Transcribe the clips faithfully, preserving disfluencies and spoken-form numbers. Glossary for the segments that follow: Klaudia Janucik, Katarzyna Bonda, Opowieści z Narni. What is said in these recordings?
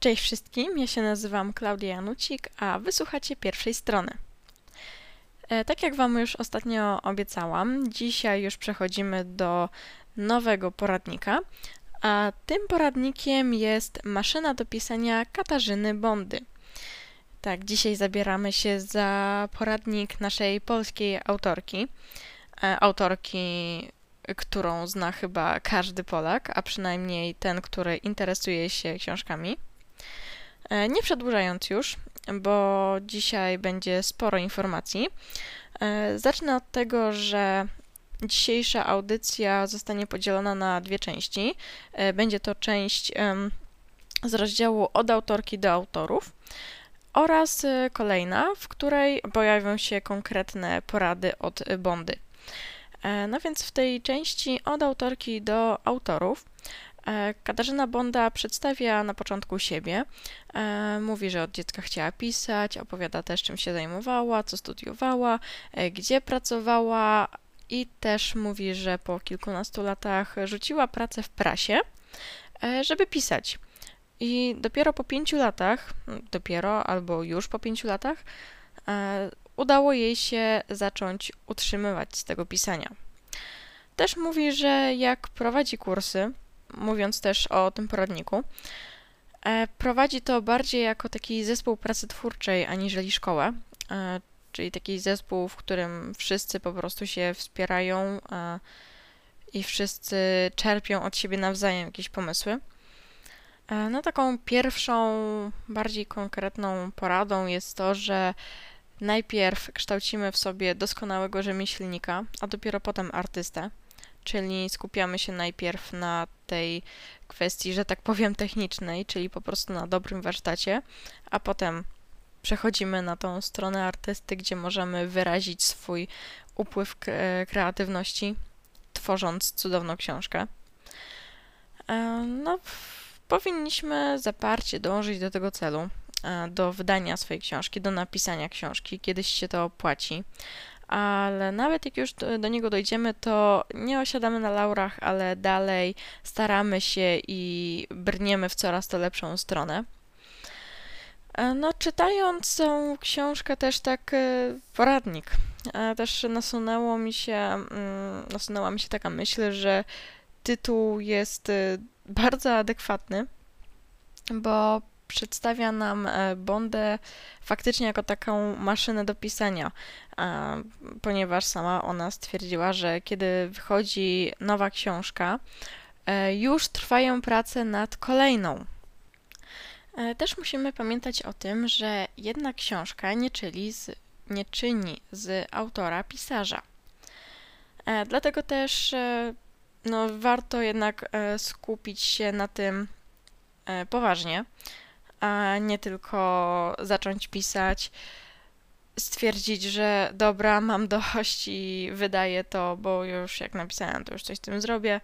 Cześć wszystkim, ja się nazywam Klaudia Janucik, a wysłuchacie pierwszej strony. Tak jak Wam już ostatnio obiecałam, dzisiaj już przechodzimy do nowego poradnika, a tym poradnikiem jest maszyna do pisania Katarzyny Bondy. Tak, dzisiaj zabieramy się za poradnik naszej polskiej autorki, autorki, którą zna chyba każdy Polak, a przynajmniej ten, który interesuje się książkami. Nie przedłużając już, bo dzisiaj będzie sporo informacji, zacznę od tego, że dzisiejsza audycja zostanie podzielona na dwie części. Będzie to część z rozdziału od autorki do autorów oraz kolejna, w której pojawią się konkretne porady od Bondy. No więc w tej części od autorki do autorów Katarzyna Bonda przedstawia na początku siebie, mówi, że od dziecka chciała pisać, opowiada też, czym się zajmowała, co studiowała, gdzie pracowała i też mówi, że po kilkunastu latach rzuciła pracę w prasie, żeby pisać. I dopiero po pięciu latach, dopiero albo już po pięciu latach, udało jej się zacząć utrzymywać z tego pisania. Też mówi, że jak prowadzi kursy, mówiąc też o tym poradniku, prowadzi to bardziej jako taki zespół pracy twórczej aniżeli szkołę, czyli taki zespół, w którym wszyscy po prostu się wspierają i wszyscy czerpią od siebie nawzajem jakieś pomysły. No taką pierwszą, bardziej konkretną poradą jest to, że najpierw kształcimy w sobie doskonałego rzemieślnika, a dopiero potem artystę, czyli skupiamy się najpierw na tej kwestii, że tak powiem, technicznej, czyli po prostu na dobrym warsztacie, a potem przechodzimy na tą stronę artysty, gdzie możemy wyrazić swój upływ kreatywności, tworząc cudowną książkę. No, powinniśmy zaparcie dążyć do tego celu, do wydania swojej książki, do napisania książki, kiedyś się to opłaci. Ale nawet jak już do niego dojdziemy, to nie osiadamy na laurach, ale dalej staramy się i brniemy w coraz to lepszą stronę. No, czytając tą książkę też tak poradnik, też nasunęło mi się, nasunęła mi się taka myśl, że tytuł jest bardzo adekwatny, bo przedstawia nam Bondę faktycznie jako taką maszynę do pisania, ponieważ sama ona stwierdziła, że kiedy wychodzi nowa książka, już trwają prace nad kolejną. Też musimy pamiętać o tym, że jedna książka nie czyni z, nie czyni z autora pisarza. Dlatego też no, warto jednak skupić się na tym poważnie, a nie tylko zacząć pisać, stwierdzić, że dobra, mam dość i wydaję to, bo już jak napisałem, to już coś z tym zrobię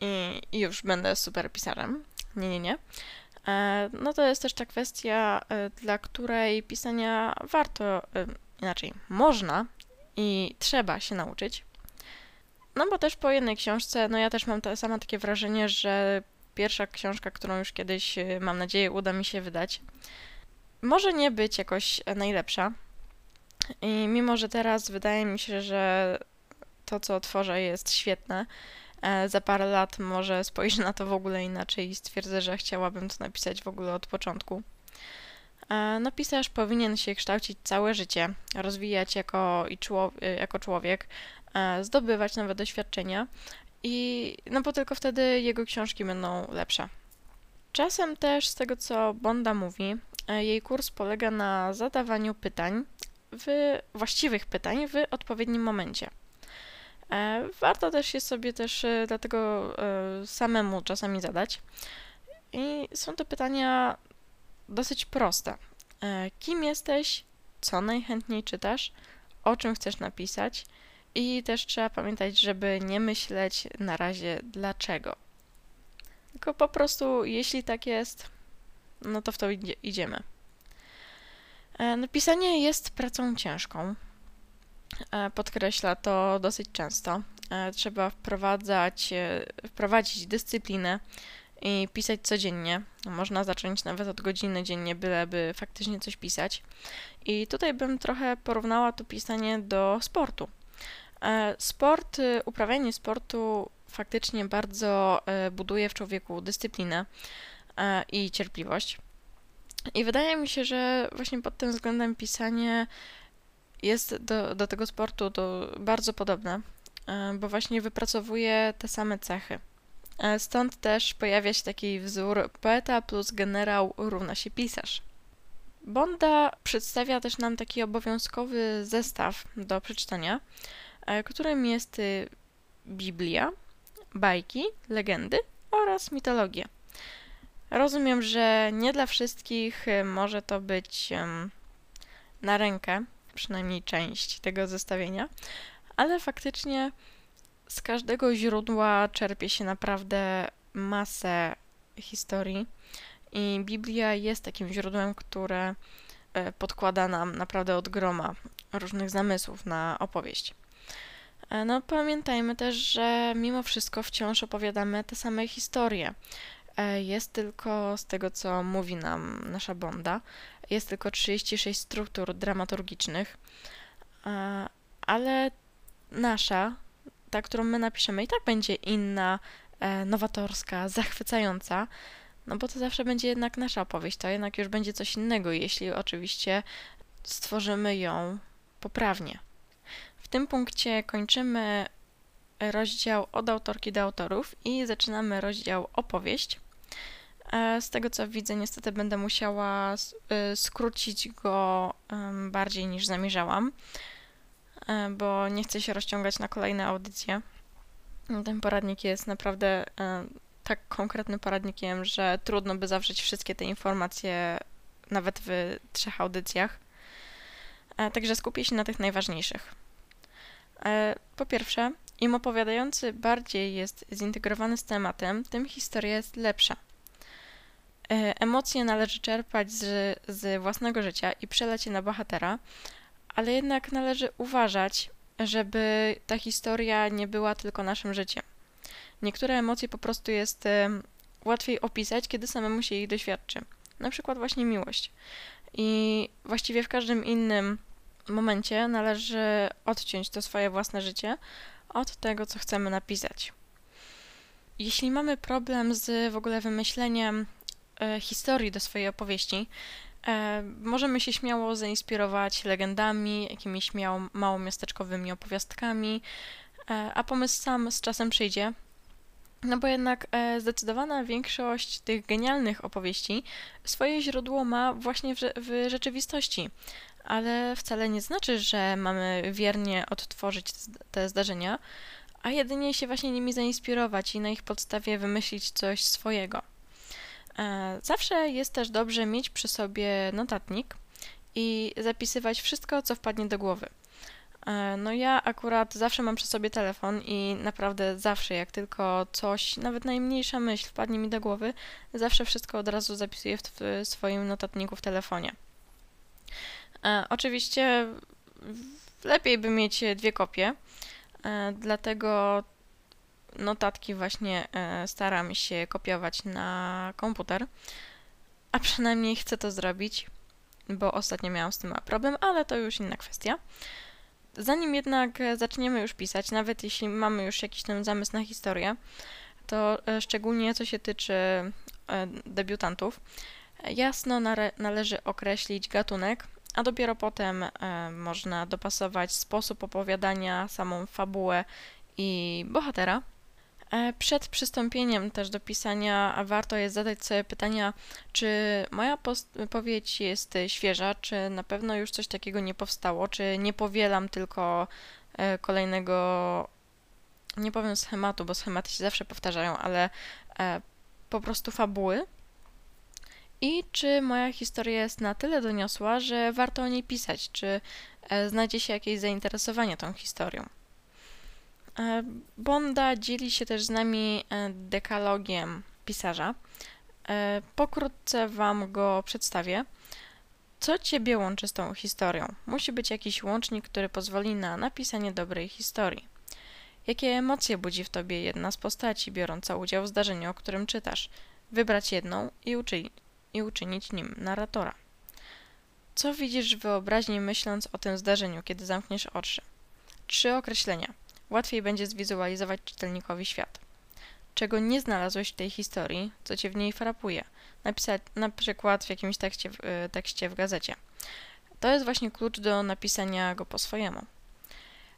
i, i już będę super pisarzem. Nie, nie, nie. No to jest też ta kwestia, dla której pisania warto, inaczej, można i trzeba się nauczyć. No bo też po jednej książce, no ja też mam ta, sama takie wrażenie, że pierwsza książka, którą już kiedyś, mam nadzieję, uda mi się wydać, może nie być jakoś najlepsza. I mimo, że teraz wydaje mi się, że to, co tworzę, jest świetne, za parę lat może spojrzę na to w ogóle inaczej i stwierdzę, że chciałabym to napisać w ogóle od początku. No, pisarz powinien się kształcić całe życie, rozwijać jako, i człowiek, jako człowiek, zdobywać nowe doświadczenia, I, no bo tylko wtedy jego książki będą lepsze. Czasem też, z tego co Bonda mówi, jej kurs polega na zadawaniu pytań, w, właściwych pytań w odpowiednim momencie. Warto też je sobie też dlatego samemu czasami zadać. I są to pytania dosyć proste. Kim jesteś? Co najchętniej czytasz? O czym chcesz napisać? I też trzeba pamiętać, żeby nie myśleć na razie dlaczego. Tylko po prostu, jeśli tak jest, no to w to idzie, idziemy. No, pisanie jest pracą ciężką. Podkreśla to dosyć często. Trzeba wprowadzać, wprowadzić dyscyplinę i pisać codziennie. Można zacząć nawet od godziny dziennie, byleby faktycznie coś pisać. I tutaj bym trochę porównała to pisanie do sportu. Sport, uprawianie sportu faktycznie bardzo buduje w człowieku dyscyplinę i cierpliwość. I wydaje mi się, że właśnie pod tym względem pisanie jest do, do tego sportu to bardzo podobne, bo właśnie wypracowuje te same cechy. Stąd też pojawia się taki wzór poeta plus generał równa się pisarz. Bonda przedstawia też nam taki obowiązkowy zestaw do przeczytania, którym jest Biblia, bajki, legendy oraz mitologie. Rozumiem, że nie dla wszystkich może to być na rękę, przynajmniej część tego zestawienia, ale faktycznie z każdego źródła czerpie się naprawdę masę historii i Biblia jest takim źródłem, które podkłada nam naprawdę od groma różnych zamysłów na opowieść. No pamiętajmy też, że mimo wszystko wciąż opowiadamy te same historie. Jest tylko, z tego co mówi nam nasza Bonda, jest tylko trzydzieści sześć struktur dramaturgicznych, ale nasza, ta, którą my napiszemy, i tak będzie inna, nowatorska, zachwycająca, no bo to zawsze będzie jednak nasza opowieść, to jednak już będzie coś innego, jeśli oczywiście stworzymy ją poprawnie. W tym punkcie kończymy rozdział od autorki do autorów i zaczynamy rozdział opowieść. Z tego co widzę, niestety będę musiała skrócić go bardziej niż zamierzałam, bo nie chcę się rozciągać na kolejne audycje. Ten poradnik jest naprawdę tak konkretnym poradnikiem, że trudno by zawrzeć wszystkie te informacje nawet w trzech audycjach. Także skupię się na tych najważniejszych. Po pierwsze, im opowiadający bardziej jest zintegrowany z tematem, tym historia jest lepsza. Emocje należy czerpać z, z własnego życia i przelać je na bohatera, ale jednak należy uważać, żeby ta historia nie była tylko naszym życiem. Niektóre emocje po prostu jest łatwiej opisać, kiedy samemu się ich doświadczy. Na przykład właśnie miłość. I właściwie w każdym innym momencie należy odciąć to swoje własne życie od tego, co chcemy napisać. Jeśli mamy problem z w ogóle wymyśleniem e, historii do swojej opowieści, e, możemy się śmiało zainspirować legendami, jakimiś miał, małomiasteczkowymi opowiastkami, e, a pomysł sam z czasem przyjdzie. No bo jednak e, zdecydowana większość tych genialnych opowieści swoje źródło ma właśnie w, w rzeczywistości, ale wcale nie znaczy, że mamy wiernie odtworzyć te zdarzenia, a jedynie się właśnie nimi zainspirować i na ich podstawie wymyślić coś swojego. Zawsze jest też dobrze mieć przy sobie notatnik i zapisywać wszystko, co wpadnie do głowy. No ja akurat zawsze mam przy sobie telefon i naprawdę zawsze, jak tylko coś, nawet najmniejsza myśl wpadnie mi do głowy, zawsze wszystko od razu zapisuję w, w swoim notatniku w telefonie. Oczywiście lepiej by mieć dwie kopie, dlatego notatki właśnie staram się kopiować na komputer, a przynajmniej chcę to zrobić, bo ostatnio miałam z tym problem, ale to już inna kwestia. Zanim jednak zaczniemy już pisać, nawet jeśli mamy już jakiś ten zamysł na historię, to szczególnie co się tyczy debiutantów, jasno należy określić gatunek, a dopiero potem e, można dopasować sposób opowiadania, samą fabułę i bohatera. E, przed przystąpieniem też do pisania warto jest zadać sobie pytania, czy moja powieść jest świeża, czy na pewno już coś takiego nie powstało, czy nie powielam tylko e, kolejnego, nie powiem schematu, bo schematy się zawsze powtarzają, ale e, po prostu fabuły. I czy moja historia jest na tyle doniosła, że warto o niej pisać, czy znajdzie się jakieś zainteresowanie tą historią. Bonda dzieli się też z nami dekalogiem pisarza. Pokrótce Wam go przedstawię. Co Ciebie łączy z tą historią? Musi być jakiś łącznik, który pozwoli na napisanie dobrej historii. Jakie emocje budzi w Tobie jedna z postaci biorąca udział w zdarzeniu, o którym czytasz? wybrać jedną i, uczyni i uczynić nim narratora. Co widzisz w wyobraźni, myśląc o tym zdarzeniu, kiedy zamkniesz oczy? Trzy określenia. Łatwiej będzie zwizualizować czytelnikowi świat. Czego nie znalazłeś w tej historii, co cię w niej frapuje. Napisać na przykład w jakimś tekście w, y, tekście w gazecie. To jest właśnie klucz do napisania go po swojemu.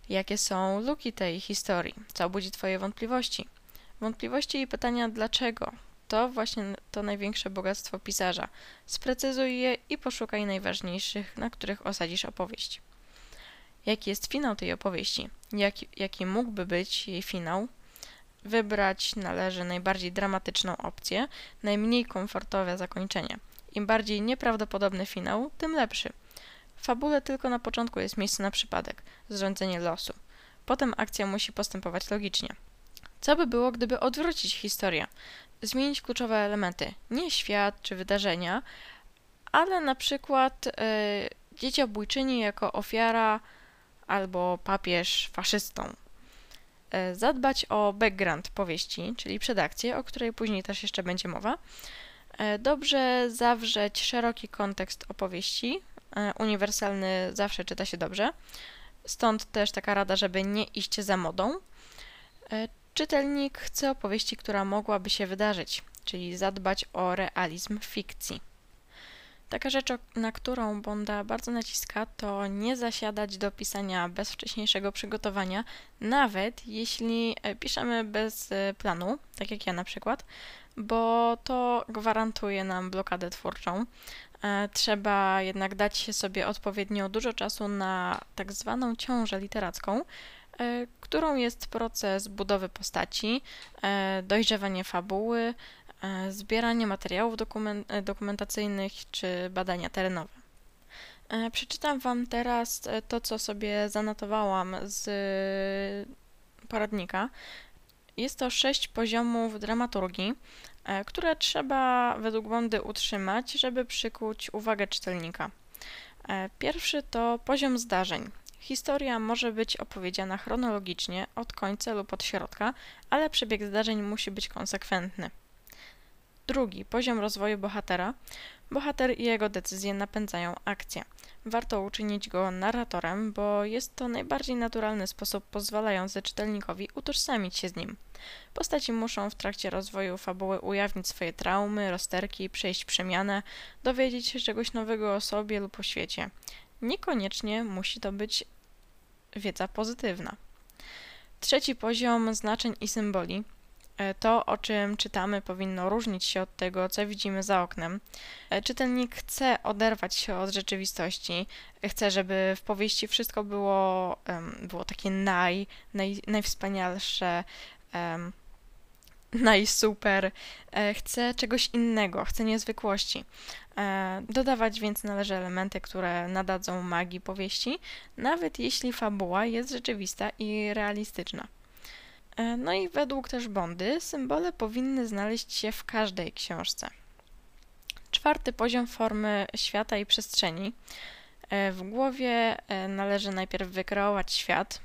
Jakie są luki tej historii? Co budzi twoje wątpliwości? Wątpliwości i pytania dlaczego? To właśnie to największe bogactwo pisarza. Sprecyzuj je i poszukaj najważniejszych, na których osadzisz opowieść. Jaki jest finał tej opowieści? Jaki, jaki mógłby być jej finał? Wybrać należy najbardziej dramatyczną opcję, najmniej komfortowe zakończenie. Im bardziej nieprawdopodobny finał, tym lepszy. W fabule tylko na początku jest miejsce na przypadek, zrządzenie losu. Potem akcja musi postępować logicznie. Co by było, gdyby odwrócić historię? Zmienić kluczowe elementy. Nie świat czy wydarzenia, ale na przykład yy, dzieciobójczyni jako ofiara albo papież faszystą. Yy, zadbać o background powieści, czyli przedakcję, o której później też jeszcze będzie mowa. Yy, dobrze zawrzeć szeroki kontekst opowieści. Uniwersalny zawsze czyta się dobrze, stąd też taka rada, żeby nie iść za modą. Czytelnik chce opowieści, która mogłaby się wydarzyć, czyli zadbać o realizm fikcji. Taka rzecz, na którą Bonda bardzo naciska, to nie zasiadać do pisania bez wcześniejszego przygotowania, nawet jeśli piszemy bez planu, tak jak ja na przykład, bo to gwarantuje nam blokadę twórczą. Trzeba jednak dać sobie odpowiednio dużo czasu na tak zwaną ciążę literacką, którą jest proces budowy postaci, dojrzewanie fabuły, zbieranie materiałów dokumentacyjnych czy badania terenowe. Przeczytam Wam teraz to, co sobie zanotowałam z poradnika. Jest to sześć poziomów dramaturgii, które trzeba według Bondy utrzymać, żeby przykuć uwagę czytelnika. Pierwszy to poziom zdarzeń. Historia może być opowiedziana chronologicznie od końca lub od środka, ale przebieg zdarzeń musi być konsekwentny. Drugi, poziom rozwoju bohatera. Bohater i jego decyzje napędzają akcję. Warto uczynić go narratorem, bo jest to najbardziej naturalny sposób pozwalający czytelnikowi utożsamić się z nim. Postaci muszą w trakcie rozwoju fabuły ujawnić swoje traumy, rozterki, przejść przemianę, dowiedzieć się czegoś nowego o sobie lub o świecie. Niekoniecznie musi to być wiedza pozytywna. Trzeci poziom znaczeń i symboli. To, o czym czytamy, powinno różnić się od tego, co widzimy za oknem. Czytelnik chce oderwać się od rzeczywistości, chce, żeby w powieści wszystko było, było takie naj, naj, najwspanialsze, najsuper. Chce czegoś innego, chce niezwykłości. Dodawać więc należy elementy, które nadadzą magii powieści, nawet jeśli fabuła jest rzeczywista i realistyczna. No i według też Bondy symbole powinny znaleźć się w każdej książce. Czwarty poziom formy świata i przestrzeni. W głowie należy najpierw wykreować świat,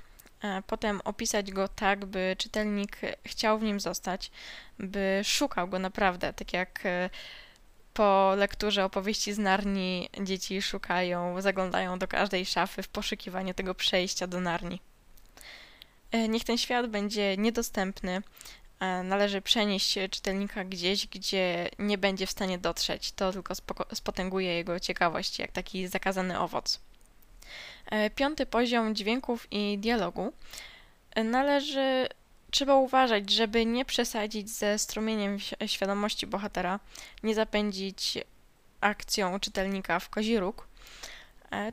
potem opisać go tak, by czytelnik chciał w nim zostać, by szukał go naprawdę, tak jak po lekturze Opowieści z Narni dzieci szukają, zaglądają do każdej szafy w poszukiwaniu tego przejścia do Narni. Niech ten świat będzie niedostępny, należy przenieść czytelnika gdzieś, gdzie nie będzie w stanie dotrzeć. To tylko spotęguje jego ciekawość, jak taki zakazany owoc. Piąty poziom dźwięków i dialogu. Należy, trzeba uważać, żeby nie przesadzić ze strumieniem świadomości bohatera, nie zapędzić akcją czytelnika w kozi róg.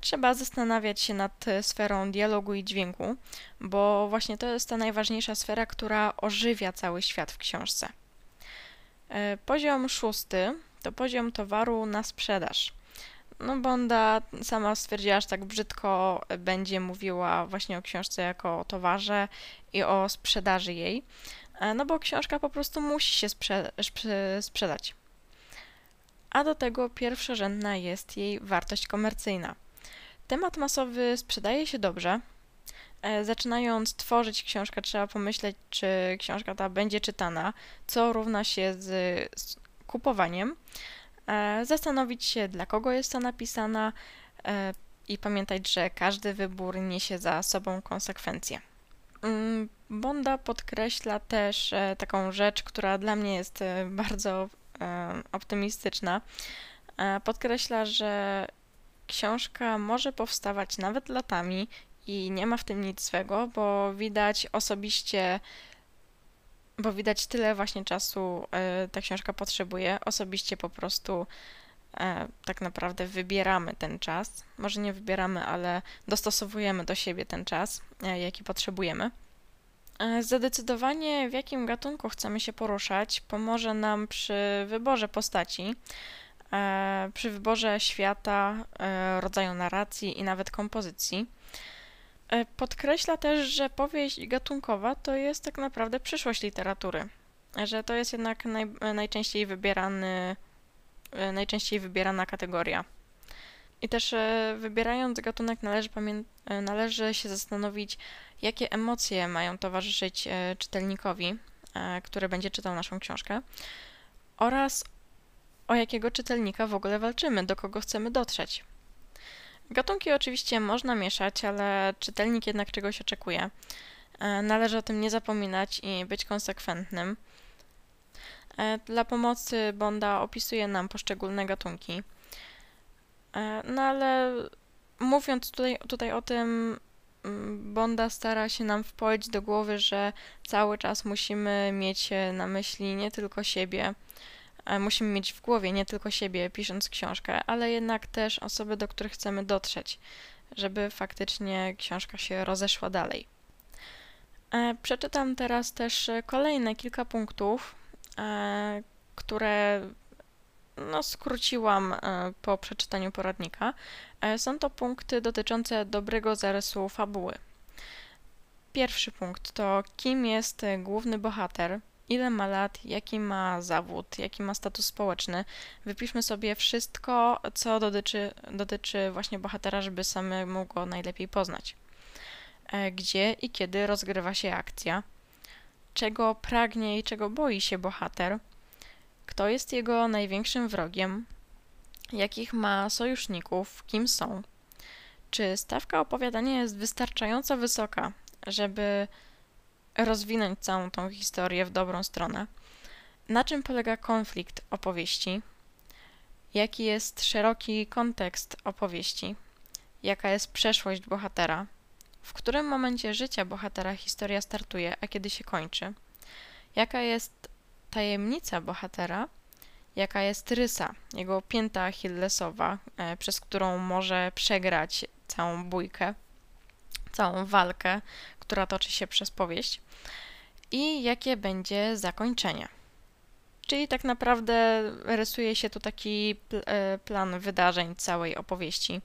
Trzeba zastanawiać się nad sferą dialogu i dźwięku, bo właśnie to jest ta najważniejsza sfera, która ożywia cały świat w książce. Poziom szósty to poziom towaru na sprzedaż. No, Bonda sama stwierdziła, że tak brzydko będzie mówiła właśnie o książce jako o towarze i o sprzedaży jej, no bo książka po prostu musi się sprze- sprzedać. A do tego pierwszorzędna jest jej wartość komercyjna. Temat masowy sprzedaje się dobrze. Zaczynając tworzyć książkę, trzeba pomyśleć, czy książka ta będzie czytana, co równa się z kupowaniem, zastanowić się, dla kogo jest to napisana i pamiętać, że każdy wybór niesie za sobą konsekwencje. Bonda podkreśla też taką rzecz, która dla mnie jest bardzo optymistyczna. Podkreśla, że książka może powstawać nawet latami i nie ma w tym nic złego, bo widać osobiście, bo widać tyle właśnie czasu ta książka potrzebuje. Osobiście po prostu tak naprawdę wybieramy ten czas. Może nie wybieramy, ale dostosowujemy do siebie ten czas, jaki potrzebujemy. Zadecydowanie, w jakim gatunku chcemy się poruszać, pomoże nam przy wyborze postaci, przy wyborze świata, rodzaju narracji i nawet kompozycji. Podkreśla też, że powieść gatunkowa to jest tak naprawdę przyszłość literatury, że to jest jednak naj, najczęściej wybierany, najczęściej wybierana kategoria. I też wybierając gatunek należy, należy się zastanowić, jakie emocje mają towarzyszyć czytelnikowi, który będzie czytał naszą książkę, oraz o jakiego czytelnika w ogóle walczymy, do kogo chcemy dotrzeć. Gatunki oczywiście można mieszać, ale czytelnik jednak czegoś oczekuje. Należy o tym nie zapominać i być konsekwentnym. Dla pomocy Bonda opisuje nam poszczególne gatunki. No ale mówiąc tutaj, tutaj o tym, Bonda stara się nam wpoić do głowy, że cały czas musimy mieć na myśli nie tylko siebie, musimy mieć w głowie nie tylko siebie, pisząc książkę, ale jednak też osoby, do których chcemy dotrzeć, żeby faktycznie książka się rozeszła dalej. Przeczytam teraz też kolejne kilka punktów, które no, skróciłam po przeczytaniu poradnika. Są to punkty dotyczące dobrego zarysu fabuły. Pierwszy punkt to kim jest główny bohater, ile ma lat, jaki ma zawód, jaki ma status społeczny. Wypiszmy sobie wszystko, co dotyczy, dotyczy właśnie bohatera, żeby samemu go najlepiej poznać. Gdzie i kiedy rozgrywa się akcja, czego pragnie i czego boi się bohater, kto jest jego największym wrogiem, jakich ma sojuszników, kim są. Czy stawka opowiadania jest wystarczająco wysoka, żeby rozwinąć całą tą historię w dobrą stronę. Na czym polega konflikt opowieści? Jaki jest szeroki kontekst opowieści? Jaka jest przeszłość bohatera? W którym momencie życia bohatera historia startuje, a kiedy się kończy? Jaka jest tajemnica bohatera? Jaka jest rysa, jego pięta achillesowa, przez którą może przegrać całą bójkę, całą walkę, która toczy się przez powieść, i jakie będzie zakończenie. Czyli tak naprawdę rysuje się tu taki plan wydarzeń całej opowieści.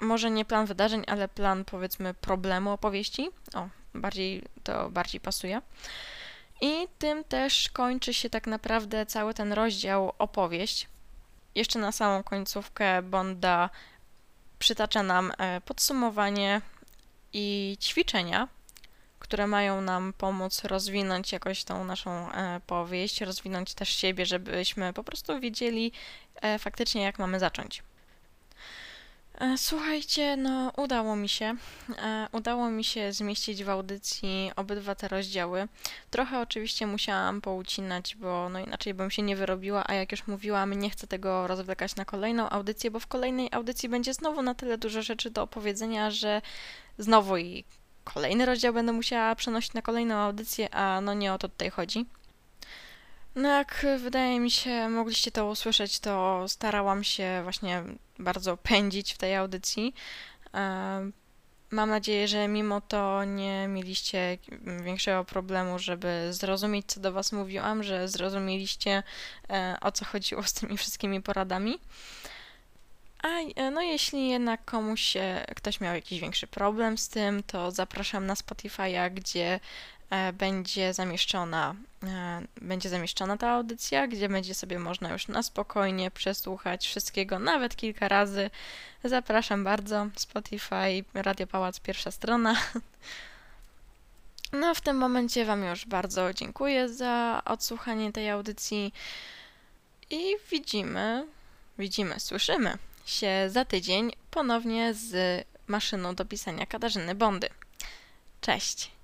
Może nie plan wydarzeń, ale plan, powiedzmy, problemu opowieści. O, bardziej, to bardziej pasuje. I tym też kończy się tak naprawdę cały ten rozdział opowieść. Jeszcze na samą końcówkę Bonda przytacza nam podsumowanie i ćwiczenia, które mają nam pomóc rozwinąć jakoś tą naszą powieść, rozwinąć też siebie, żebyśmy po prostu wiedzieli faktycznie, jak mamy zacząć. Słuchajcie, no udało mi się. Udało mi się zmieścić w audycji obydwa te rozdziały. Trochę oczywiście musiałam poucinać, bo no inaczej bym się nie wyrobiła, a jak już mówiłam, nie chcę tego rozwlekać na kolejną audycję, bo w kolejnej audycji będzie znowu na tyle dużo rzeczy do opowiedzenia, że znowu i kolejny rozdział będę musiała przenosić na kolejną audycję, a no nie o to tutaj chodzi. No jak wydaje mi się, mogliście to usłyszeć, to starałam się właśnie bardzo pędzić w tej audycji. Mam nadzieję, że mimo to nie mieliście większego problemu, żeby zrozumieć, co do Was mówiłam, że zrozumieliście, o co chodziło z tymi wszystkimi poradami. A no jeśli jednak komuś, ktoś miał jakiś większy problem z tym, to zapraszam na Spotify'a, gdzie będzie zamieszczona, będzie zamieszczona ta audycja, gdzie będzie sobie można już na spokojnie przesłuchać wszystkiego, nawet kilka razy. Zapraszam bardzo, Spotify, Radio Pałac, pierwsza strona. No w tym momencie Wam już bardzo dziękuję za odsłuchanie tej audycji. I widzimy, widzimy, słyszymy się za tydzień ponownie z maszyną do pisania Katarzyny Bondy. Cześć!